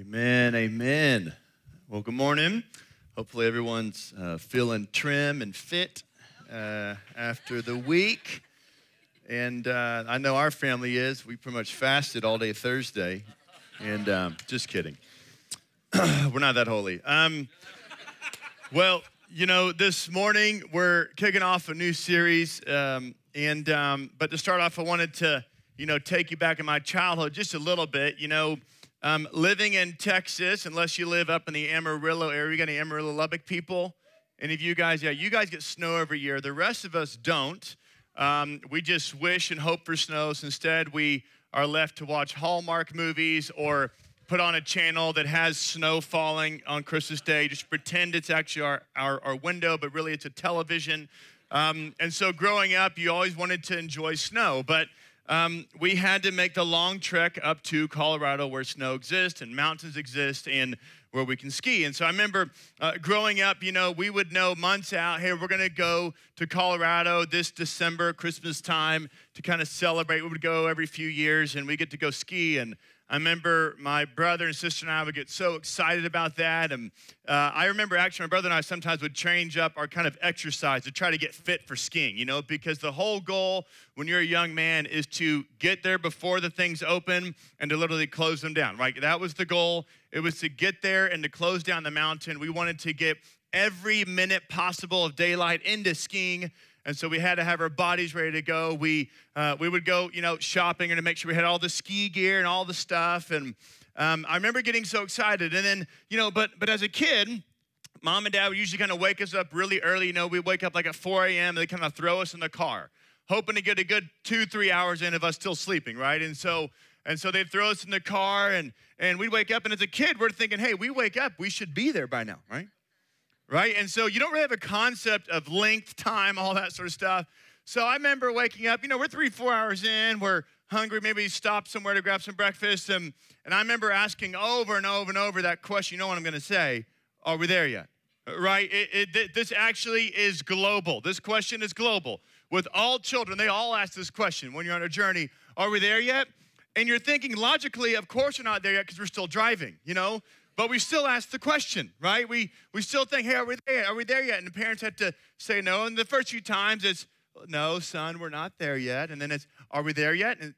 Amen, amen. Well, good morning. Hopefully everyone's feeling trim and fit after the week. And I know our family is. We pretty much fasted all day Thursday. And just kidding. We're not that holy. Well, you know, this morning we're kicking off a new series. But to start off, I wanted to, take you back in my childhood just a little bit, living in Texas, unless you live up in the Amarillo area. You got any Amarillo, Lubbock people? Any of you guys? Yeah, you guys get snow every year. The rest of us don't. We just wish and hope for snows. Instead, we are left to watch Hallmark movies or put on a channel that has snow falling on Christmas Day. Just pretend it's actually our window, but really it's a television. And so growing up, you always wanted to enjoy snow, but we had to make the long trek up to Colorado where snow exists and mountains exist and where we can ski. And so I remember growing up, we would know months out, hey, we're going to go to Colorado this December, Christmas time, to kind of celebrate. We would go every few years and we get to go ski. And I remember my brother and sister and I would get so excited about that. And I remember actually my brother and I sometimes would change up our kind of exercise to try to get fit for skiing, because the whole goal when you're a young man is to get there before the things open and to literally close them down, right? That was the goal. It was to get there and to close down the mountain. We wanted to get every minute possible of daylight into skiing. And so we had to have our bodies ready to go. We would go, shopping and to make sure we had all the ski gear and all the stuff. And I remember getting so excited. And then, but as a kid, mom and dad would usually kind of wake us up really early. We'd wake up like at 4 a.m. and they kind of throw us in the car, hoping to get a good 2-3 hours in of us still sleeping, right? And so they'd throw us in the car and we'd wake up. And as a kid, we're thinking, hey, we wake up, we should be there by now, right? Right? And so you don't really have a concept of length, time, all that sort of stuff. So I remember waking up, we're 3-4 hours in, we're hungry, maybe stop somewhere to grab some breakfast. And I remember asking over and over and over that question, what I'm going to say, are we there yet? Right? This actually is global. This question is global. With all children, they all ask this question when you're on a journey, are we there yet? And you're thinking logically, of course we're not there yet because we're still driving, But we still ask the question, right? We still think, hey, are we there? Are we there yet? And the parents had to say no. And the first few times it's, no, son, we're not there yet. And then it's, are we there yet? And,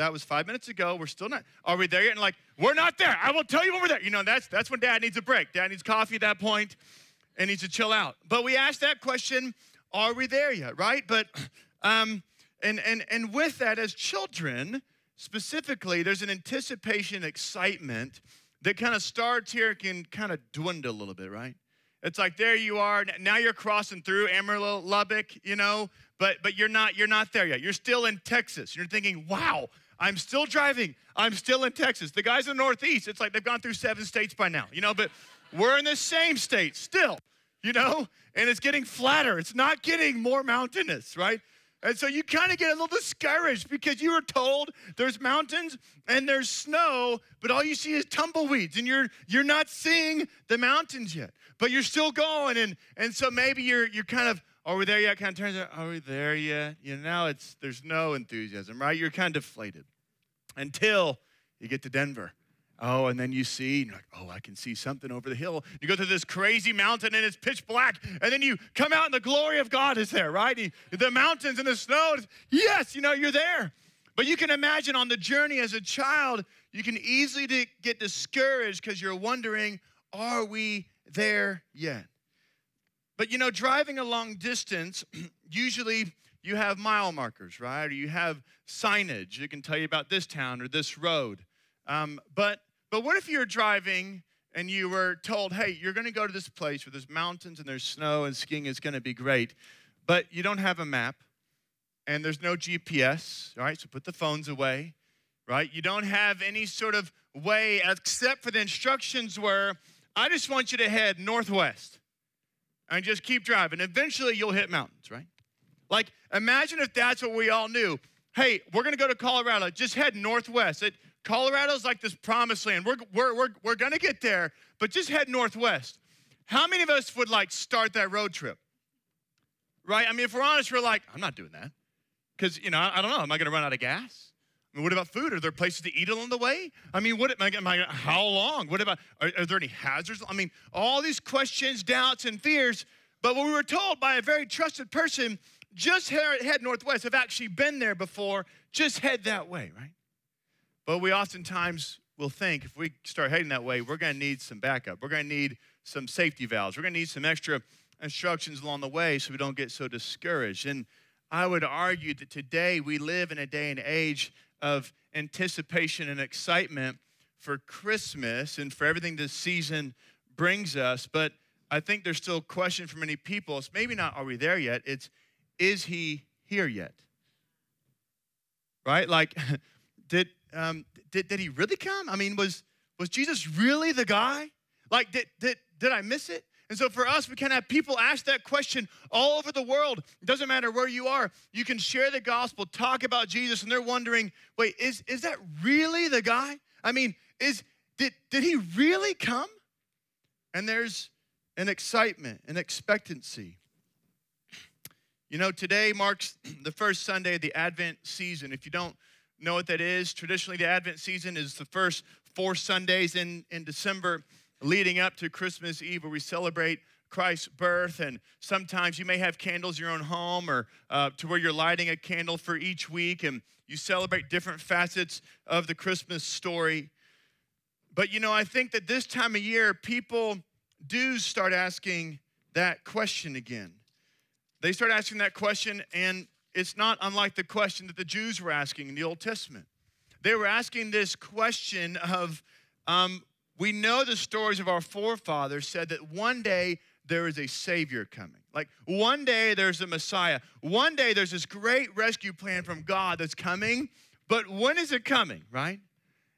that was 5 minutes ago. We're still not. Are we there yet? And like, we're not there. I will tell you when we're there. That's when dad needs a break. Dad needs coffee at that point and needs to chill out. But we asked that question, are we there yet, right? But, and with that, as children specifically, there's an anticipation, excitement that kind of starts here can kind of dwindle a little bit, right? It's like there you are now. You're crossing through Amarillo, Lubbock, but you're not there yet. You're still in Texas. You're thinking, wow, I'm still driving. I'm still in Texas. The guys in the Northeast, it's like they've gone through 7 states by now, But we're in the same state still, And it's getting flatter. It's not getting more mountainous, right? And so you kind of get a little discouraged because you were told there's mountains and there's snow, but all you see is tumbleweeds and you're not seeing the mountains yet, but you're still going. And so maybe you're kind of, are we there yet? Kind of turns out, are we there yet? Now there's no enthusiasm, right? You're kind of deflated until you get to Denver. Oh, and then you see, and you're like, oh, I can see something over the hill. You go through this crazy mountain, and it's pitch black, and then you come out, and the glory of God is there, right? The mountains and the snow, yes, you're there. But you can imagine on the journey as a child, you can easily get discouraged because you're wondering, are we there yet? But, driving a long distance, usually you have mile markers, right? Or you have signage. It can tell you about this town or this road. But what if you're driving and you were told, hey, you're going to go to this place where there's mountains and there's snow and skiing is going to be great, but you don't have a map and there's no GPS, right? So put the phones away, right? You don't have any sort of way except for the instructions were, I just want you to head northwest and just keep driving. Eventually you'll hit mountains, right? Like imagine if that's what we all knew. Hey, we're going to go to Colorado. Just head northwest. Colorado's like this promised land. We're going to get there, but just head northwest. How many of us would like start that road trip? Right? I mean, if we're honest, we're like, I'm not doing that. Because, I don't know. Am I going to run out of gas? I mean, what about food? Are there places to eat along the way? I mean, what? How long? What about, are there any hazards? I mean, all these questions, doubts, and fears. But what we were told by a very trusted person, just head northwest. I've actually been there before. Just head that way, right? But we oftentimes will think if we start heading that way, we're going to need some backup. We're going to need some safety valves. We're going to need some extra instructions along the way so we don't get so discouraged. And I would argue that today we live in a day and age of anticipation and excitement for Christmas and for everything this season brings us. But I think there's still a question for many people. It's maybe not, are we there yet? It's, is he here yet? Right? Like, did he really come? I mean, was Jesus really the guy? Like, did I miss it? And so for us, we can have people ask that question all over the world. It doesn't matter where you are. You can share the gospel, talk about Jesus, and they're wondering, wait, is that really the guy? I mean, did he really come? And there's an excitement, an expectancy. You know, today marks the first Sunday of the Advent season. If you don't know what that is, traditionally the Advent season is the first 4 Sundays in December leading up to Christmas Eve, where we celebrate Christ's birth. And sometimes you may have candles in your own home, or to where you're lighting a candle for each week, and you celebrate different facets of the Christmas story. But, you know, I think that this time of year, people do start asking that question again. They start asking that question, and it's not unlike the question that the Jews were asking in the Old Testament. They were asking this question of, we know the stories of our forefathers said that one day there is a Savior coming. Like, one day there's a Messiah. One day there's this great rescue plan from God that's coming, but when is it coming, right?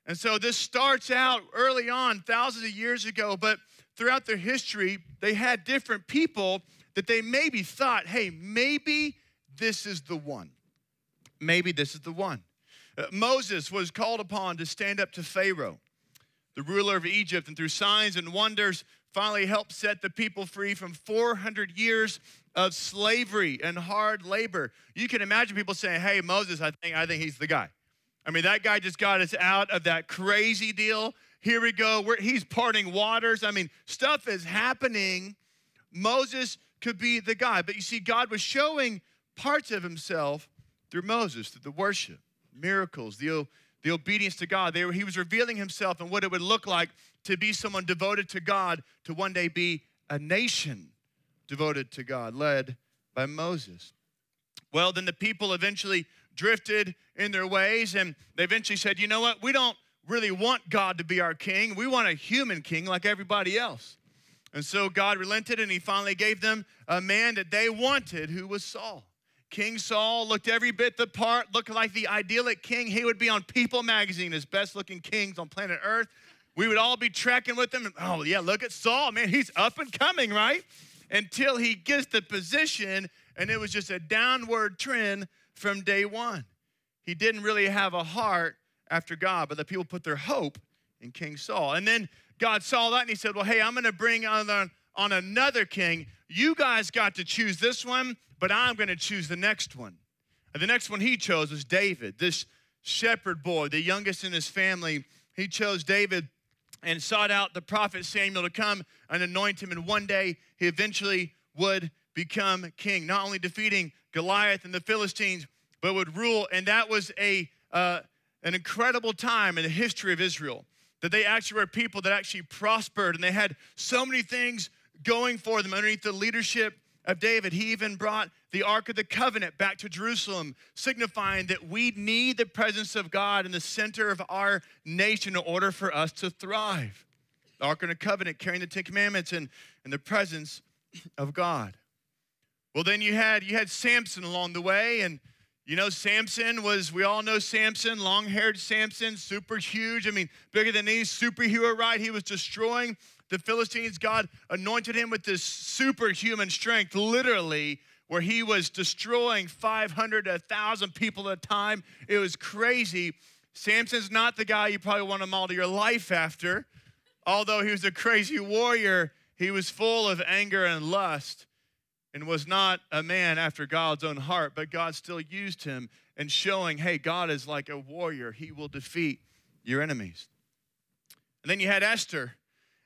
And so this starts out early on, thousands of years ago, but throughout their history, they had different people that they maybe thought, hey, maybe this is the one. Maybe this is the one. Moses was called upon to stand up to Pharaoh, the ruler of Egypt, and through signs and wonders, finally helped set the people free from 400 years of slavery and hard labor. You can imagine people saying, hey, Moses, I think he's the guy. I mean, that guy just got us out of that crazy deal. Here we go. He's parting waters. I mean, stuff is happening. Moses could be the guy. But you see, God was showing parts of himself through Moses, through the worship, miracles, the obedience to God. He was revealing himself and what it would look like to be someone devoted to God, to one day be a nation devoted to God, led by Moses. Well, then the people eventually drifted in their ways, and they eventually said, you know what, we don't really want God to be our king. We want a human king like everybody else. And so God relented, and he finally gave them a man that they wanted, who was Saul. King Saul looked every bit the part, looked like the idyllic king. He would be on People magazine as best-looking kings on planet Earth. We would all be tracking with him. Oh, yeah, look at Saul. Man, he's up and coming, right? Until he gets the position, and it was just a downward trend from day one. He didn't really have a heart after God, but the people put their hope in King Saul. And then God saw that, and he said, well, hey, I'm going to bring on another king. You guys got to choose this one, but I'm going to choose the next one. And the next one he chose was David, this shepherd boy, the youngest in his family. He chose David and sought out the prophet Samuel to come and anoint him. And one day he eventually would become king, not only defeating Goliath and the Philistines, but would rule. And that was an incredible time in the history of Israel, that they actually were people that actually prospered, and they had so many things going for them underneath the leadership of David. He even brought the Ark of the Covenant back to Jerusalem, signifying that we need the presence of God in the center of our nation in order for us to thrive. The Ark of the Covenant carrying the Ten Commandments and the presence of God. Well, then you had Samson along the way, and you know, Samson was, we all know Samson, long-haired Samson, super huge. I mean, bigger than any superhero, right? He was destroying the Philistines. God anointed him with this superhuman strength, literally, where he was destroying 500 to 1,000 people at a time. It was crazy. Samson's not the guy you probably want to model your life after. Although he was a crazy warrior, he was full of anger and lust, and was not a man after God's own heart, but God still used him and showing, hey, God is like a warrior. He will defeat your enemies. And then you had Esther.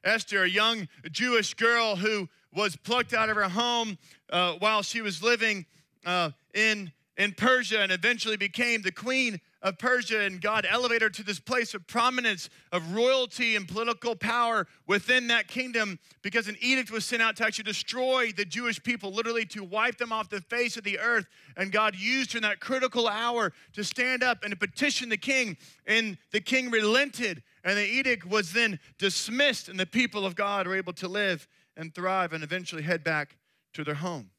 Esther, a young Jewish girl who was plucked out of her home while she was living in Persia, and eventually became the queen of Persia, and God elevated her to this place of prominence, of royalty and political power within that kingdom, because an edict was sent out to actually destroy the Jewish people, literally to wipe them off the face of the earth. And God used her in that critical hour to stand up and to petition the king, and the king relented, and the edict was then dismissed, and the people of God were able to live and thrive and eventually head back to their home.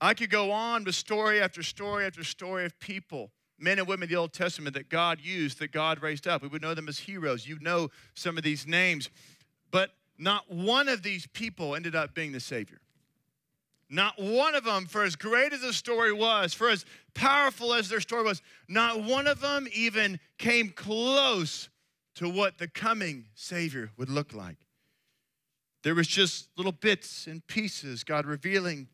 I could go on with story after story after story of people, men and women of the Old Testament that God used, that God raised up. We would know them as heroes. You know some of these names. But not one of these people ended up being the Savior. Not one of them, for as great as the story was, for as powerful as their story was, not one of them even came close to what the coming Savior would look like. There was just little bits and pieces, God revealing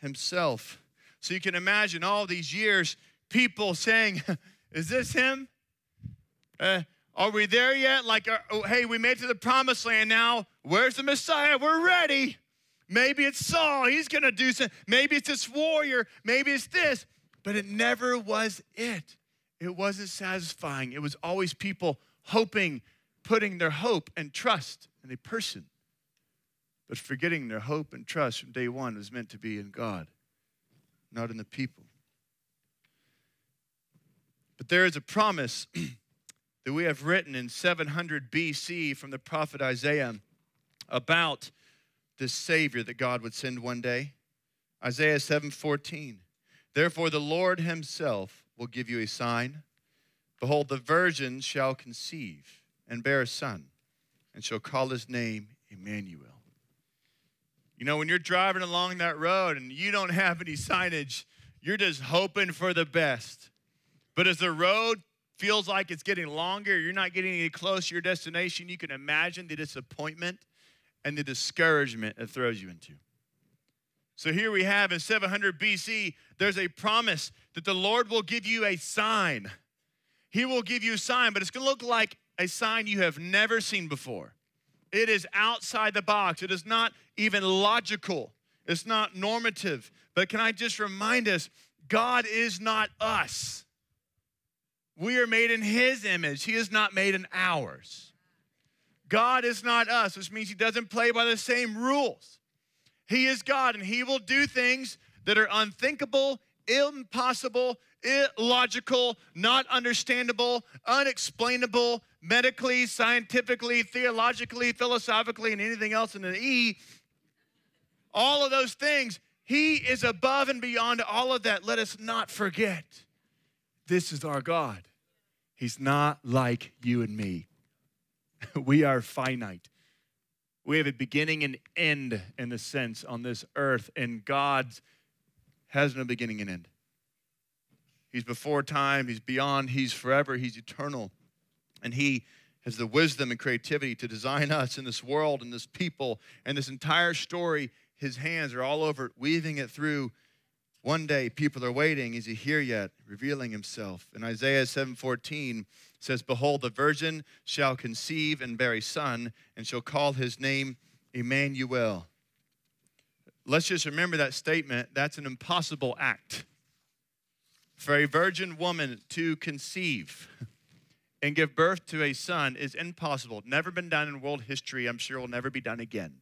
himself. So you can imagine all these years, people saying, is this him? Are we there yet? Like, hey, we made it to the promised land now. Where's the Messiah? We're ready. Maybe it's Saul. He's going to do something. Maybe it's this warrior. Maybe it's this. But it never was it. It wasn't satisfying. It was always people hoping, putting their hope and trust in a person, but forgetting their hope and trust from day one was meant to be in God, not in the people. But there is a promise that we have written in 700 BC from the prophet Isaiah about this Savior that God would send one day. Isaiah 7:14, therefore the Lord himself will give you a sign. Behold, the virgin shall conceive and bear a son, and shall call his name Emmanuel. You know, when you're driving along that road and you don't have any signage, you're just hoping for the best. But as the road feels like it's getting longer, you're not getting any closer to your destination, you can imagine the disappointment and the discouragement it throws you into. So here we have in 700 BC, there's a promise that the Lord will give you a sign. He will give you a sign, but it's going to look like a sign you have never seen before. It is outside the box. It is not even logical. It's not normative. But can I just remind us, God is not us. We are made in his image. He is not made in ours. God is not us, which means he doesn't play by the same rules. He is God, and he will do things that are unthinkable, impossible, illogical, not understandable, unexplainable, medically, scientifically, theologically, philosophically, and anything else in an E. All of those things, he is above and beyond all of that. Let us not forget, this is our God. He's not like you and me. We are finite. We have a beginning and end in the sense on this earth, and God has no beginning and end. He's before time, he's beyond, he's forever, he's eternal. And he has the wisdom and creativity to design us in this world and this people and this entire story. His hands are all over it, weaving it through. One day, people are waiting. Is he here yet? Revealing himself. And Isaiah 7:14 says, behold, the virgin shall conceive and bear a son, and shall call his name Emmanuel. Let's just remember that statement. That's an impossible act for a virgin woman to conceive and give birth to a son. Is impossible. Never been done in world history. I'm sure it will never be done again.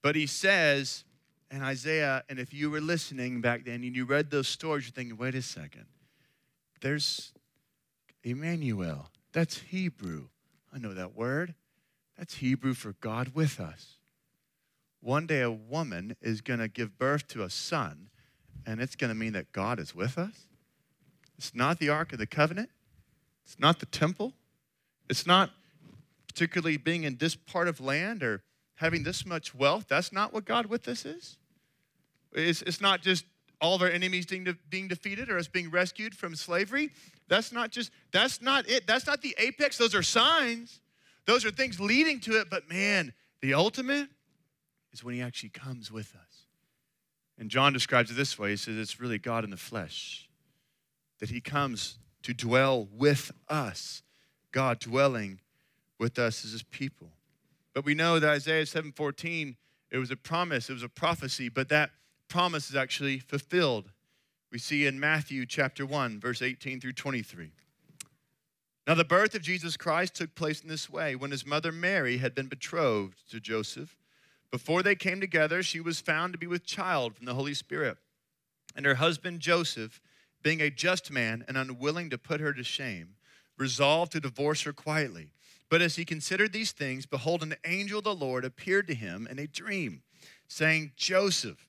But he says, and Isaiah, and if you were listening back then and you read those stories, you're thinking, wait a second, there's Emmanuel. That's Hebrew. I know that word. That's Hebrew for God with us. One day a woman is going to give birth to a son, and it's going to mean that God is with us? It's not the Ark of the Covenant. It's not the temple. It's not particularly being in this part of land or having this much wealth. That's not what God with us is. It's not just all of our enemies being defeated or us being rescued from slavery. That's not it. That's not the apex. Those are signs. Those are things leading to it. But man, the ultimate is when he actually comes with us. And John describes it this way. He says it's really God in the flesh, that he comes to dwell with us. God dwelling with us as his people. But we know that Isaiah 7:14, it was a promise, it was a prophecy, but that promise is actually fulfilled. We see in Matthew chapter 1, verse 18 through 23. Now the birth of Jesus Christ took place in this way. When his mother Mary had been betrothed to Joseph, before they came together, she was found to be with child from the Holy Spirit. And her husband Joseph, being a just man and unwilling to put her to shame, resolved to divorce her quietly. But as he considered these things, behold, an angel of the Lord appeared to him in a dream, saying, Joseph,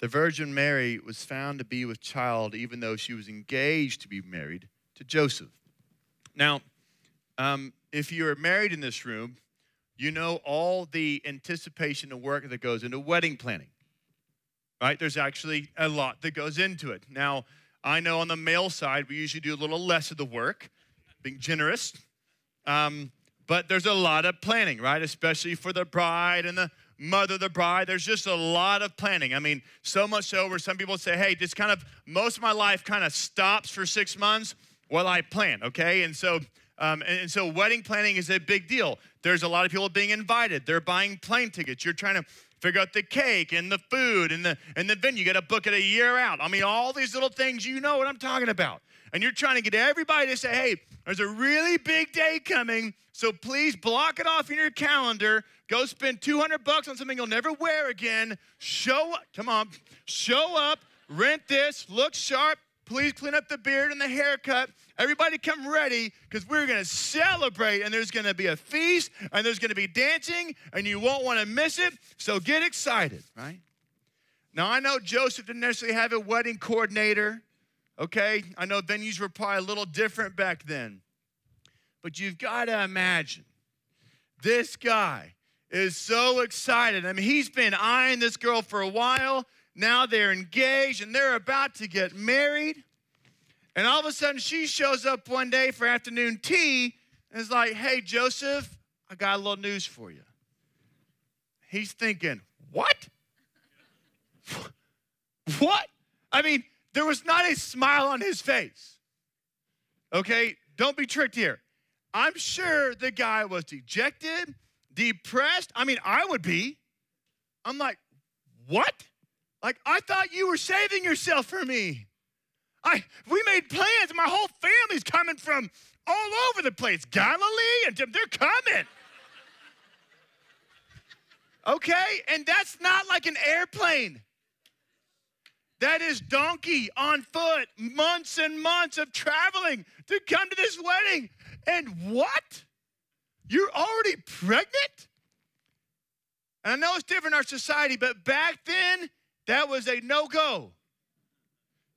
The Virgin Mary was found to be with child, even though she was engaged to be married to Joseph. Now, if you are married in this room, you know all the anticipation and work that goes into wedding planning, right? There's actually a lot that goes into it. Now, I know on the male side, we usually do a little less of the work, being generous. But there's a lot of planning, right? Especially for the bride and the mother of the bride. There's just a lot of planning. I mean, so much so where some people say, hey, just kind of most of my life kind of stops for 6 months while I plan, okay? And so wedding planning is a big deal. There's a lot of people being invited. They're buying plane tickets. You're trying to figure out the cake and the food and the venue. You got to book it a year out. I mean, all these little things, you know what I'm talking about. And you're trying to get everybody to say, hey, there's a really big day coming, so please block it off in your calendar. Go spend $200 on something you'll never wear again. Show up. Come on. Show up. Rent this. Look sharp. Please clean up the beard and the haircut. Everybody come ready, because we're going to celebrate, and there's going to be a feast, and there's going to be dancing, and you won't want to miss it, so get excited, right? Now, I know Joseph didn't necessarily have a wedding coordinator, okay? I know venues were probably a little different back then, but you've got to imagine this guy is so excited. I mean, he's been eyeing this girl for a while. Now they're engaged, and they're about to get married. And all of a sudden, she shows up one day for afternoon tea and is like, hey, Joseph, I got a little news for you. He's thinking, what? What? I mean, there was not a smile on his face. Okay, don't be tricked here. I'm sure the guy was dejected, depressed. I mean, I would be. I'm like, what? Like, I thought you were saving yourself for me. We made plans, and my whole family's coming from all over the place. Galilee, and they're coming. Okay, and that's not like an airplane. That is donkey on foot, months and months of traveling to come to this wedding. And what? You're already pregnant? And I know it's different in our society, but back then, that was a no-go.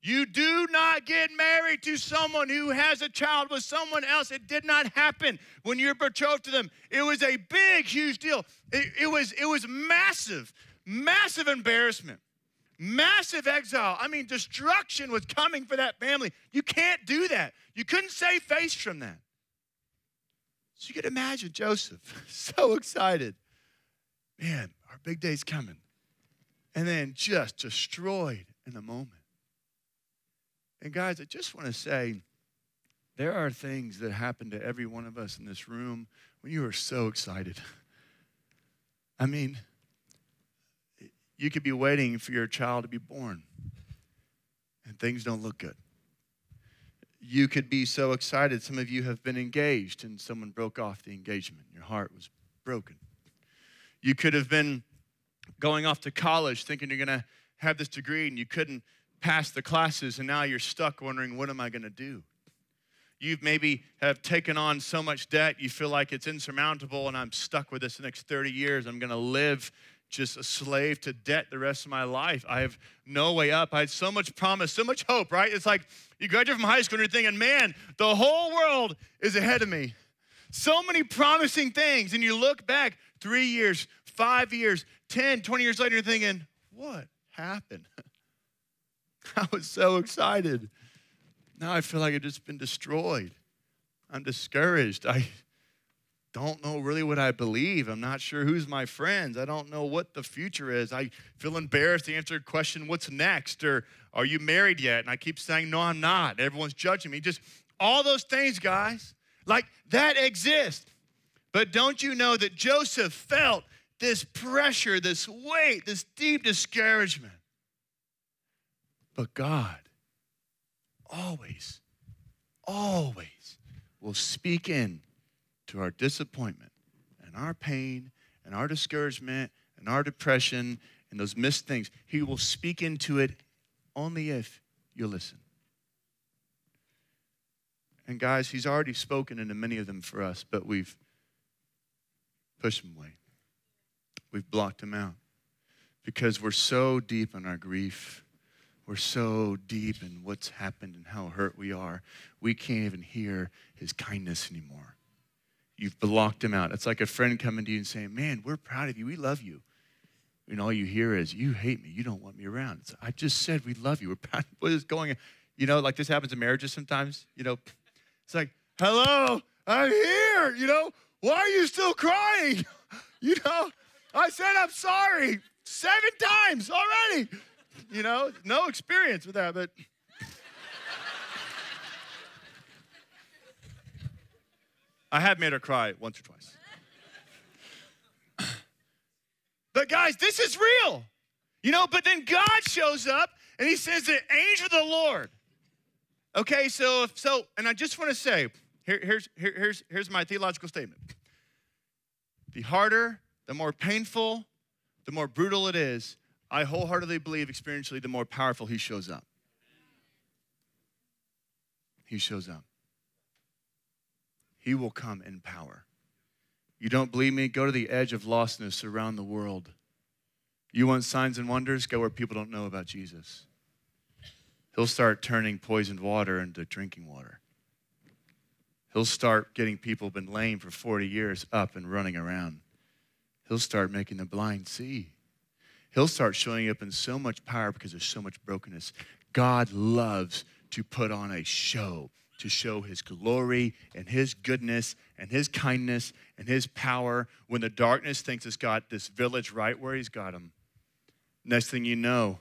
You do not get married to someone who has a child with someone else. It did not happen when you're betrothed to them. It was a big, huge deal. It was massive, massive embarrassment, massive exile. I mean, destruction was coming for that family. You can't do that. You couldn't save face from that. So you could imagine Joseph so excited. Man, our big day's coming. And then just destroyed in the moment. And guys, I just want to say, there are things that happen to every one of us in this room when you are so excited. I mean, you could be waiting for your child to be born, and things don't look good. You could be so excited. Some of you have been engaged, and someone broke off the engagement. Your heart was broken. You could have been going off to college thinking you're going to have this degree, and you couldn't pass the classes, and now you're stuck wondering, what am I going to do? You've maybe have taken on so much debt, you feel like it's insurmountable, and I'm stuck with this the next 30 years. I'm going to live just a slave to debt the rest of my life. I have no way up. I had so much promise, so much hope, right? It's like you graduate from high school and you're thinking, man, the whole world is ahead of me. So many promising things. And you look back 3 years, 5 years, 10, 20 years later, you're thinking, what happened? I was so excited. Now I feel like I've just been destroyed. I'm discouraged. I don't know really what I believe. I'm not sure who's my friends. I don't know what the future is. I feel embarrassed to answer a question, what's next? Or are you married yet? And I keep saying, no, I'm not. Everyone's judging me. Just all those things, guys. Like, that exists. But don't you know that Joseph felt this pressure, this weight, this deep discouragement? But God always, always will speak in to our disappointment and our pain and our discouragement and our depression and those missed things. He will speak into it only if you listen. And guys, he's already spoken into many of them for us, but we've pushed them away. We've blocked them out because we're so deep in our grief. We're so deep in what's happened and how hurt we are. We can't even hear his kindness anymore. You've blocked him out. It's like a friend coming to you and saying, man, we're proud of you. We love you. And all you hear is, you hate me. You don't want me around. It's, I just said we love you. We're proud. What is going on? You know, like this happens in marriages sometimes, you know. It's like, hello, I'm here, you know. Why are you still crying? You know, I said I'm sorry 7 times already. You know, no experience with that, but. I have made her cry once or twice. But guys, this is real. You know, but then God shows up and he says, the angel of the Lord. Okay, so, and I just want to say, here's my theological statement. The harder, the more painful, the more brutal it is, I wholeheartedly believe experientially the more powerful he shows up. He shows up. He will come in power. You don't believe me? Go to the edge of lostness around the world. You want signs and wonders? Go where people don't know about Jesus. He'll start turning poisoned water into drinking water. He'll start getting people who've been lame for 40 years up and running around. He'll start making the blind see. He'll start showing up in so much power because there's so much brokenness. God loves to put on a show, to show his glory and his goodness and his kindness and his power. When the darkness thinks it's got this village right where he's got him, next thing you know,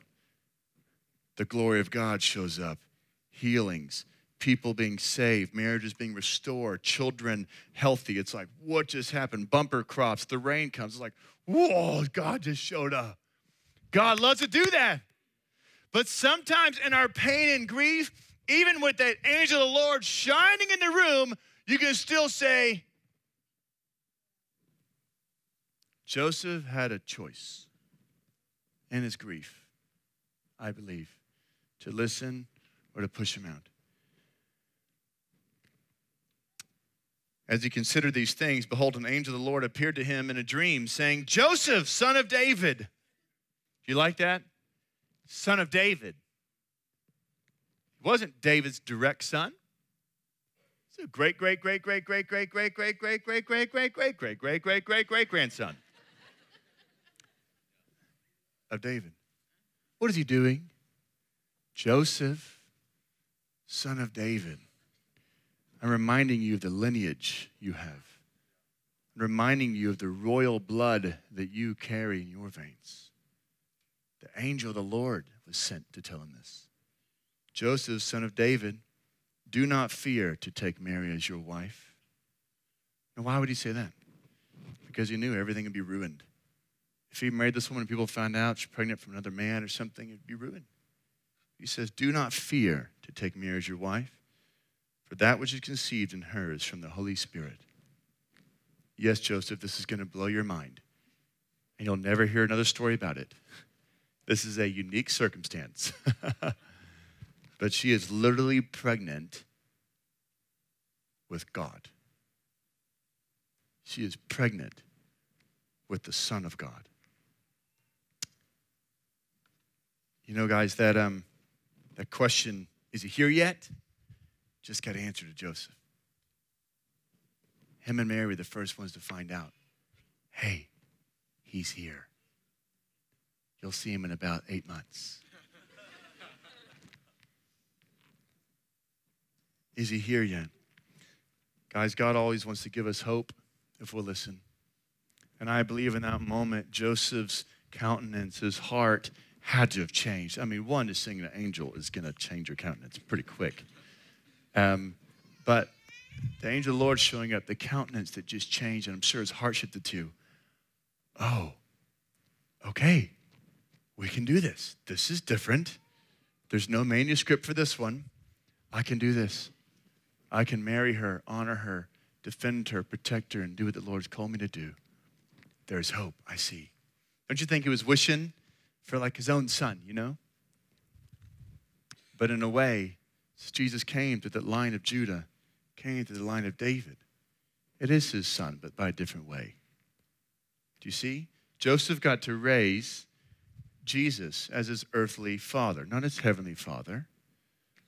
the glory of God shows up. Healings, people being saved, marriages being restored, children healthy. It's like, what just happened? Bumper crops, the rain comes. It's like, whoa, God just showed up. God loves to do that. But sometimes in our pain and grief, even with that angel of the Lord shining in the room, you can still say, Joseph had a choice in his grief, I believe, to listen or to push him out. As he considered these things, behold, an angel of the Lord appeared to him in a dream, saying, Joseph, son of David. You like that? Son of David. He wasn't David's direct son. He's a great-great-great-great-great-great-great-great-great-great-great-great-great-great-great-great-great-great-great-great-great-great-great-great-grandson of David. What is he doing? Joseph, son of David. I'm reminding you of the lineage you have. I'm reminding you of the royal blood that you carry in your veins. The angel of the Lord was sent to tell him this. Joseph, son of David, do not fear to take Mary as your wife. Now, why would he say that? Because he knew everything would be ruined. If he married this woman and people found out she's pregnant from another man or something, it would be ruined. He says, do not fear to take Mary as your wife, for that which is conceived in her is from the Holy Spirit. Yes, Joseph, this is going to blow your mind, and you'll never hear another story about it. This is a unique circumstance. But she is literally pregnant with God. She is pregnant with the Son of God. You know, guys, that question, is he here yet? Just got answered to Joseph. Him and Mary were the first ones to find out, hey, he's here. You'll see him in about 8 months. Is he here yet? Guys, God always wants to give us hope if we'll listen. And I believe in that moment, Joseph's countenance, his heart had to have changed. I mean, one is seeing an angel is going to change your countenance pretty quick. But the angel of the Lord showing up, the countenance that just changed, and I'm sure his heart shifted to, oh, okay, we can do this. This is different. There's no manuscript for this one. I can do this. I can marry her, honor her, defend her, protect her, and do what the Lord's called me to do. There's hope, I see. Don't you think he was wishing for like his own son, you know? But in a way, since Jesus came to the line of Judah, came to the line of David, it is his son, but by a different way. Do you see? Joseph got to raise Jesus as his earthly father, not his heavenly father.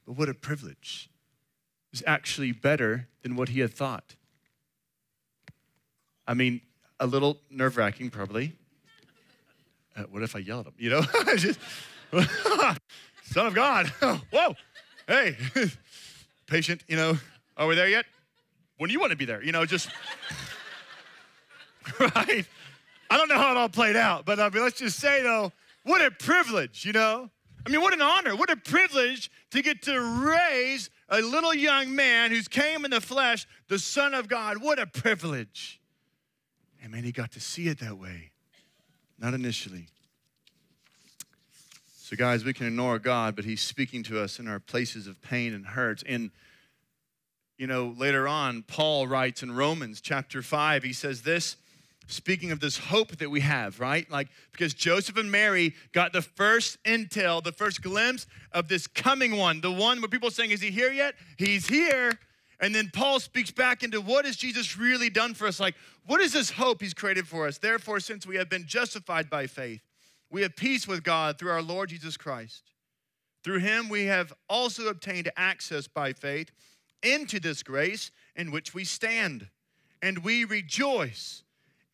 But what a privilege. Is actually better than what he had thought. I mean, a little nerve-wracking probably. What if I yelled at him, you know? Just, son of God, whoa, hey, patient, you know, are we there yet? When do you want to be there? You know, just, right? I don't know how it all played out, but I mean, let's just say though, what a privilege, you know? I mean, what an honor, what a privilege to get to raise a little young man who's came in the flesh, the Son of God. What a privilege. And man, he got to see it that way. Not initially. So guys, we can ignore God, but he's speaking to us in our places of pain and hurts. And, you know, later on, Paul writes in Romans chapter 5, he says this, speaking of this hope that we have, right? Like, because Joseph and Mary got the first intel, the first glimpse of this coming one, the one where people are saying, is he here yet? He's here. And then Paul speaks back into what has Jesus really done for us? Like, what is this hope he's created for us? Therefore, since we have been justified by faith, we have peace with God through our Lord Jesus Christ. Through him, we have also obtained access by faith into this grace in which we stand, and we rejoice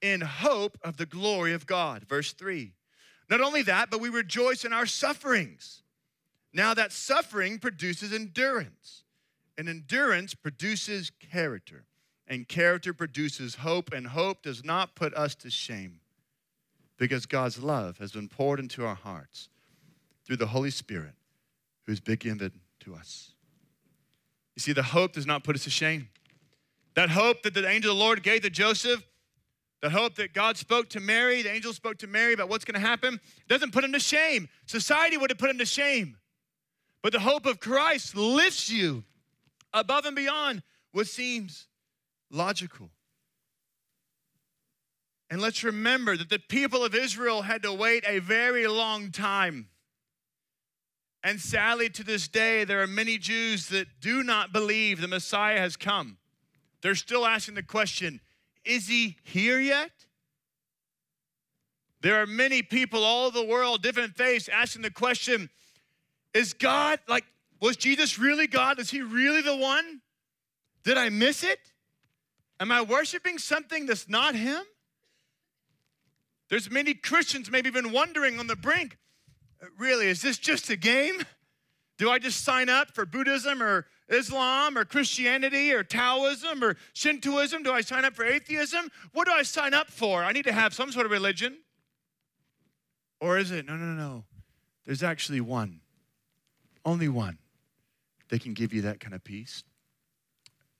in hope of the glory of God. Verse 3. Not only that, but we rejoice in our sufferings. Now that suffering produces endurance, and endurance produces character, and character produces hope, and hope does not put us to shame, because God's love has been poured into our hearts through the Holy Spirit who has been given to us. You see, the hope does not put us to shame. That hope that the angel of the Lord gave to Joseph, the hope that God spoke to Mary, the angel spoke to Mary about what's going to happen, doesn't put him to shame. Society would have put him to shame. But the hope of Christ lifts you above and beyond what seems logical. And let's remember that the people of Israel had to wait a very long time. And sadly, to this day, there are many Jews that do not believe the Messiah has come. They're still asking the question, is he here yet? There are many people all over the world, different faiths, asking the question, is God, like, was Jesus really God? Is he really the one? Did I miss it? Am I worshiping something that's not him? There's many Christians maybe even wondering on the brink, really, is this just a game? Do I just sign up for Buddhism or Islam or Christianity or Taoism or Shintoism? Do I sign up for atheism? What do I sign up for? I need to have some sort of religion. Or is it, no. There's actually one, only one that can give you that kind of peace.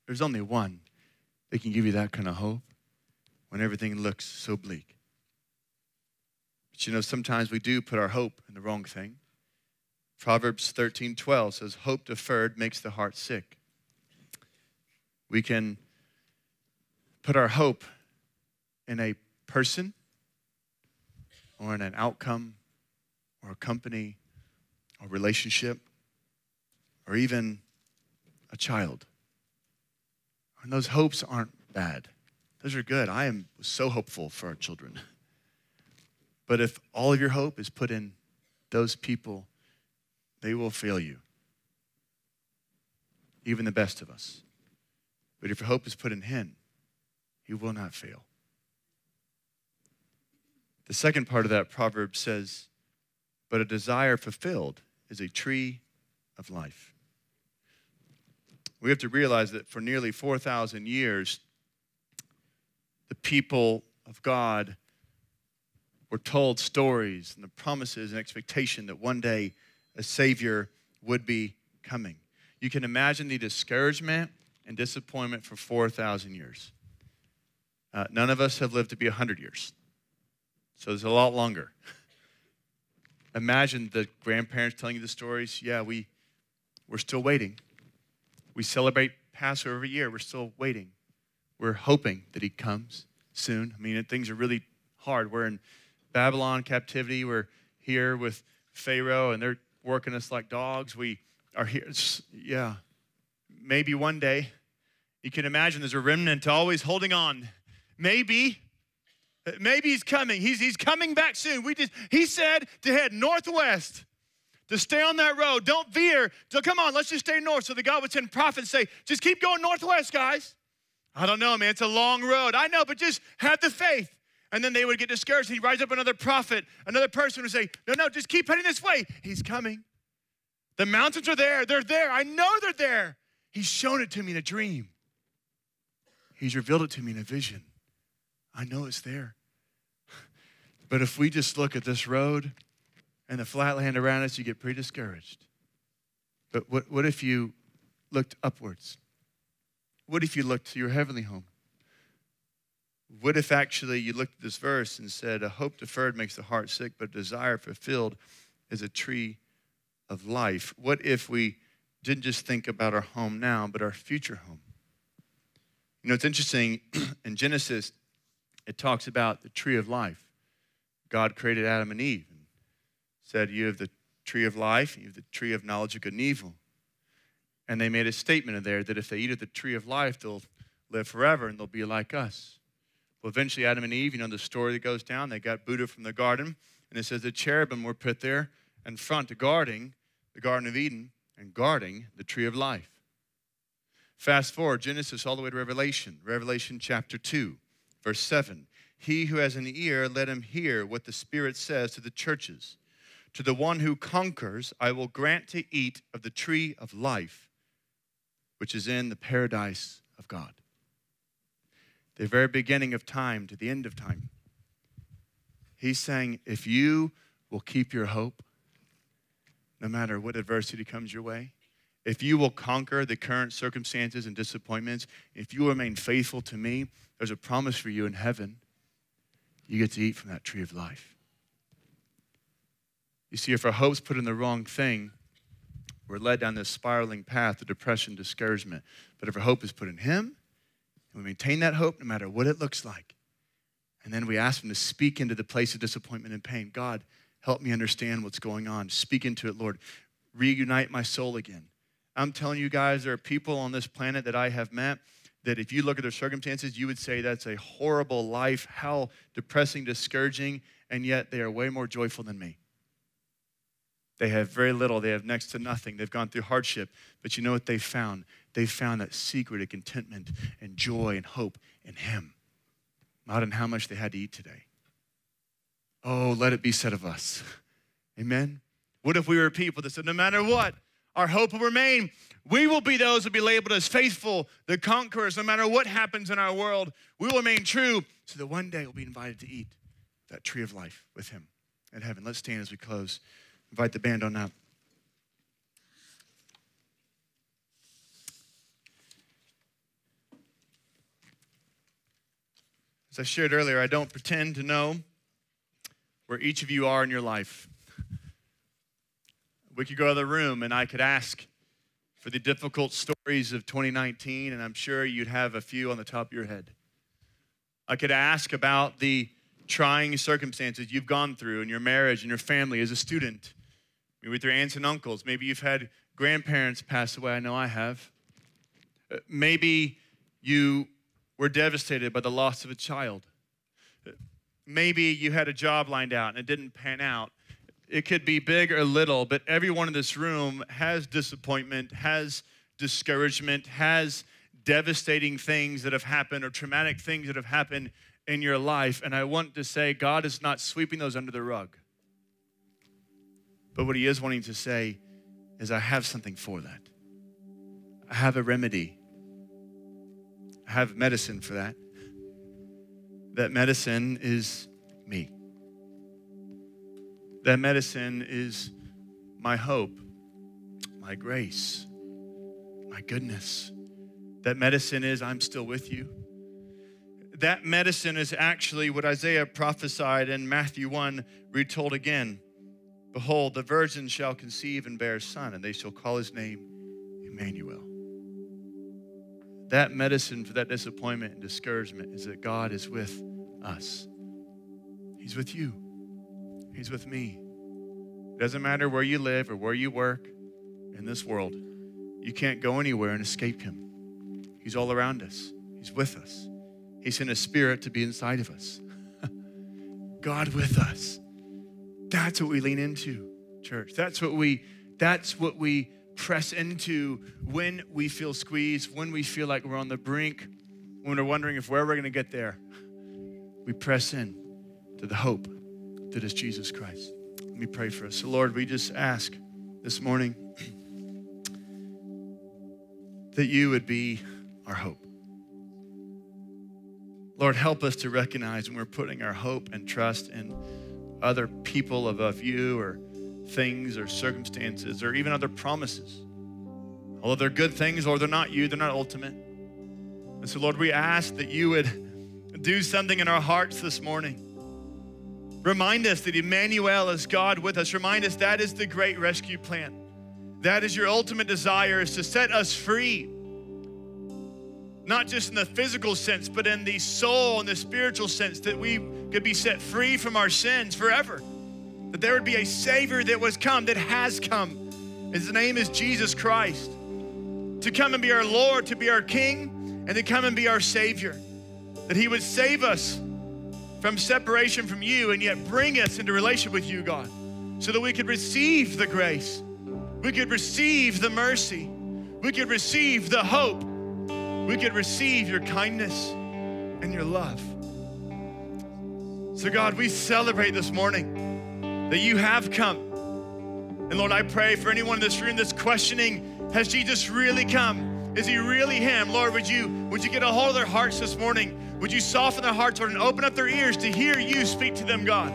There's only one that can give you that kind of hope when everything looks so bleak. But you know, sometimes we do put our hope in the wrong thing. Proverbs 13:12 says, hope deferred makes the heart sick. We can put our hope in a person or in an outcome or a company or relationship or even a child. And those hopes aren't bad. Those are good. I am so hopeful for our children. But if all of your hope is put in those people They will fail you, even the best of us. But if your hope is put in him, he will not fail. The second part of that proverb says, but a desire fulfilled is a tree of life. We have to realize that for nearly 4,000 years, the people of God were told stories and the promises and expectation that one day a Savior would be coming. You can imagine the discouragement and disappointment for 4,000 years. None of us have lived to be 100 years, so it's a lot longer. Imagine the grandparents telling you the stories. Yeah, we're still waiting. We celebrate Passover every year. We're still waiting. We're hoping that he comes soon. I mean, things are really hard. We're in Babylon captivity. We're here with Pharaoh, and they're working us like dogs. We are here. It's, yeah, maybe one day. You can imagine there's a remnant always holding on. Maybe he's coming. He's coming back soon. He said to head northwest, to stay on that road. Don't veer. So come on, let's just stay north. So the God would send prophets say, just keep going northwest, guys. I don't know, man. It's a long road. I know, but just have the faith. And then they would get discouraged. He'd rise up another prophet, another person would say, no, just keep heading this way. He's coming. The mountains are there. They're there. I know they're there. He's shown it to me in a dream. He's revealed it to me in a vision. I know it's there. But if we just look at this road and the flat land around us, you get pretty discouraged. But what if you looked upwards? What if you looked to your heavenly home? What if actually you looked at this verse and said, a hope deferred makes the heart sick, but desire fulfilled is a tree of life? What if we didn't just think about our home now, but our future home? You know, it's interesting, in Genesis, it talks about the tree of life. God created Adam and Eve and said, you have the tree of life, you have the tree of knowledge of good and evil. And they made a statement in there that if they eat of the tree of life, they'll live forever and they'll be like us. Well, eventually Adam and Eve, you know the story that goes down, they got booted from the garden, and it says the cherubim were put there in front of guarding the Garden of Eden and guarding the tree of life. Fast forward, Genesis all the way to Revelation. Revelation chapter 2, verse 7. He who has an ear, let him hear what the Spirit says to the churches. To the one who conquers, I will grant to eat of the tree of life, which is in the paradise of God. The very beginning of time to the end of time. He's saying, if you will keep your hope, no matter what adversity comes your way, if you will conquer the current circumstances and disappointments, if you remain faithful to me, there's a promise for you in heaven. You get to eat from that tree of life. You see, if our hope's put in the wrong thing, we're led down this spiraling path of depression, discouragement. But if our hope is put in him, and we maintain that hope no matter what it looks like, and then we ask him to speak into the place of disappointment and pain. God, help me understand what's going on. Speak into it, Lord. Reunite my soul again. I'm telling you guys, there are people on this planet that I have met that if you look at their circumstances, you would say that's a horrible life, how depressing, discouraging, and yet they are way more joyful than me. They have very little. They have next to nothing. They've gone through hardship. But you know what they found? They found that secret of contentment and joy and hope in him, not in how much they had to eat today. Oh, let it be said of us. Amen? What if we were people that said, no matter what, our hope will remain. We will be those who will be labeled as faithful, the conquerors. No matter what happens in our world, we will remain true so that one day we'll be invited to eat that tree of life with him in heaven. Let's stand as we close. Invite the band on up. As I shared earlier, I don't pretend to know where each of you are in your life. We could go to the room and I could ask for the difficult stories of 2019, and I'm sure you'd have a few on the top of your head. I could ask about the trying circumstances you've gone through in your marriage and your family as a student. Maybe with your aunts and uncles. Maybe you've had grandparents pass away. I know I have. Maybe you were devastated by the loss of a child. Maybe you had a job lined out and it didn't pan out. It could be big or little, but everyone in this room has disappointment, has discouragement, has devastating things that have happened or traumatic things that have happened in your life. And I want to say, God is not sweeping those under the rug. But what he is wanting to say is, I have something for that. I have a remedy. I have medicine for that. That medicine is me. That medicine is my hope, my grace, my goodness. That medicine is, I'm still with you. That medicine is actually what Isaiah prophesied in Matthew 1, retold again. Behold, the virgin shall conceive and bear a son, and they shall call his name Emmanuel. That medicine for that disappointment and discouragement is that God is with us. He's with you. He's with me. It doesn't matter where you live or where you work in this world. You can't go anywhere and escape him. He's all around us. He's with us. He sent his spirit to be inside of us. God with us. That's what we lean into, church. That's what we press into when we feel squeezed, when we feel like we're on the brink, when we're wondering if where we're going to get there. We press in to the hope that is Jesus Christ. Let me pray for us. So Lord, we just ask this morning that you would be our hope. Lord, help us to recognize when we're putting our hope and trust in other people above you or things or circumstances or even other promises. Although they're good things, Lord, they're not you, they're not ultimate. And so Lord, we ask that you would do something in our hearts this morning. Remind us that Emmanuel is God with us. Remind us that is the great rescue plan. That is your ultimate desire, is to set us free. Not just in the physical sense, but in the soul and the spiritual sense, that we could be set free from our sins forever. That there would be a Savior that was come, that has come. His name is Jesus Christ. To come and be our Lord, to be our King, and to come and be our Savior. That he would save us from separation from you and yet bring us into relationship with you, God, so that we could receive the grace. We could receive the mercy. We could receive the hope. We could receive your kindness and your love. So God, we celebrate this morning that you have come. And Lord, I pray for anyone in this room that's questioning, has Jesus really come? Is he really him? Lord, would you get a hold of their hearts this morning? Would you soften their hearts, Lord, and open up their ears to hear you speak to them, God?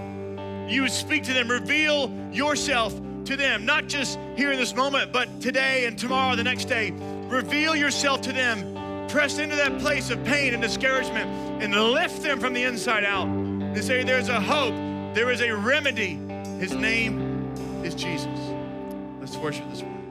You would speak to them, reveal yourself to them, not just here in this moment, but today and tomorrow, the next day. Reveal yourself to them. Press into that place of pain and discouragement and lift them from the inside out and say, there's a hope, there is a remedy. His name is Jesus. Let's worship this morning.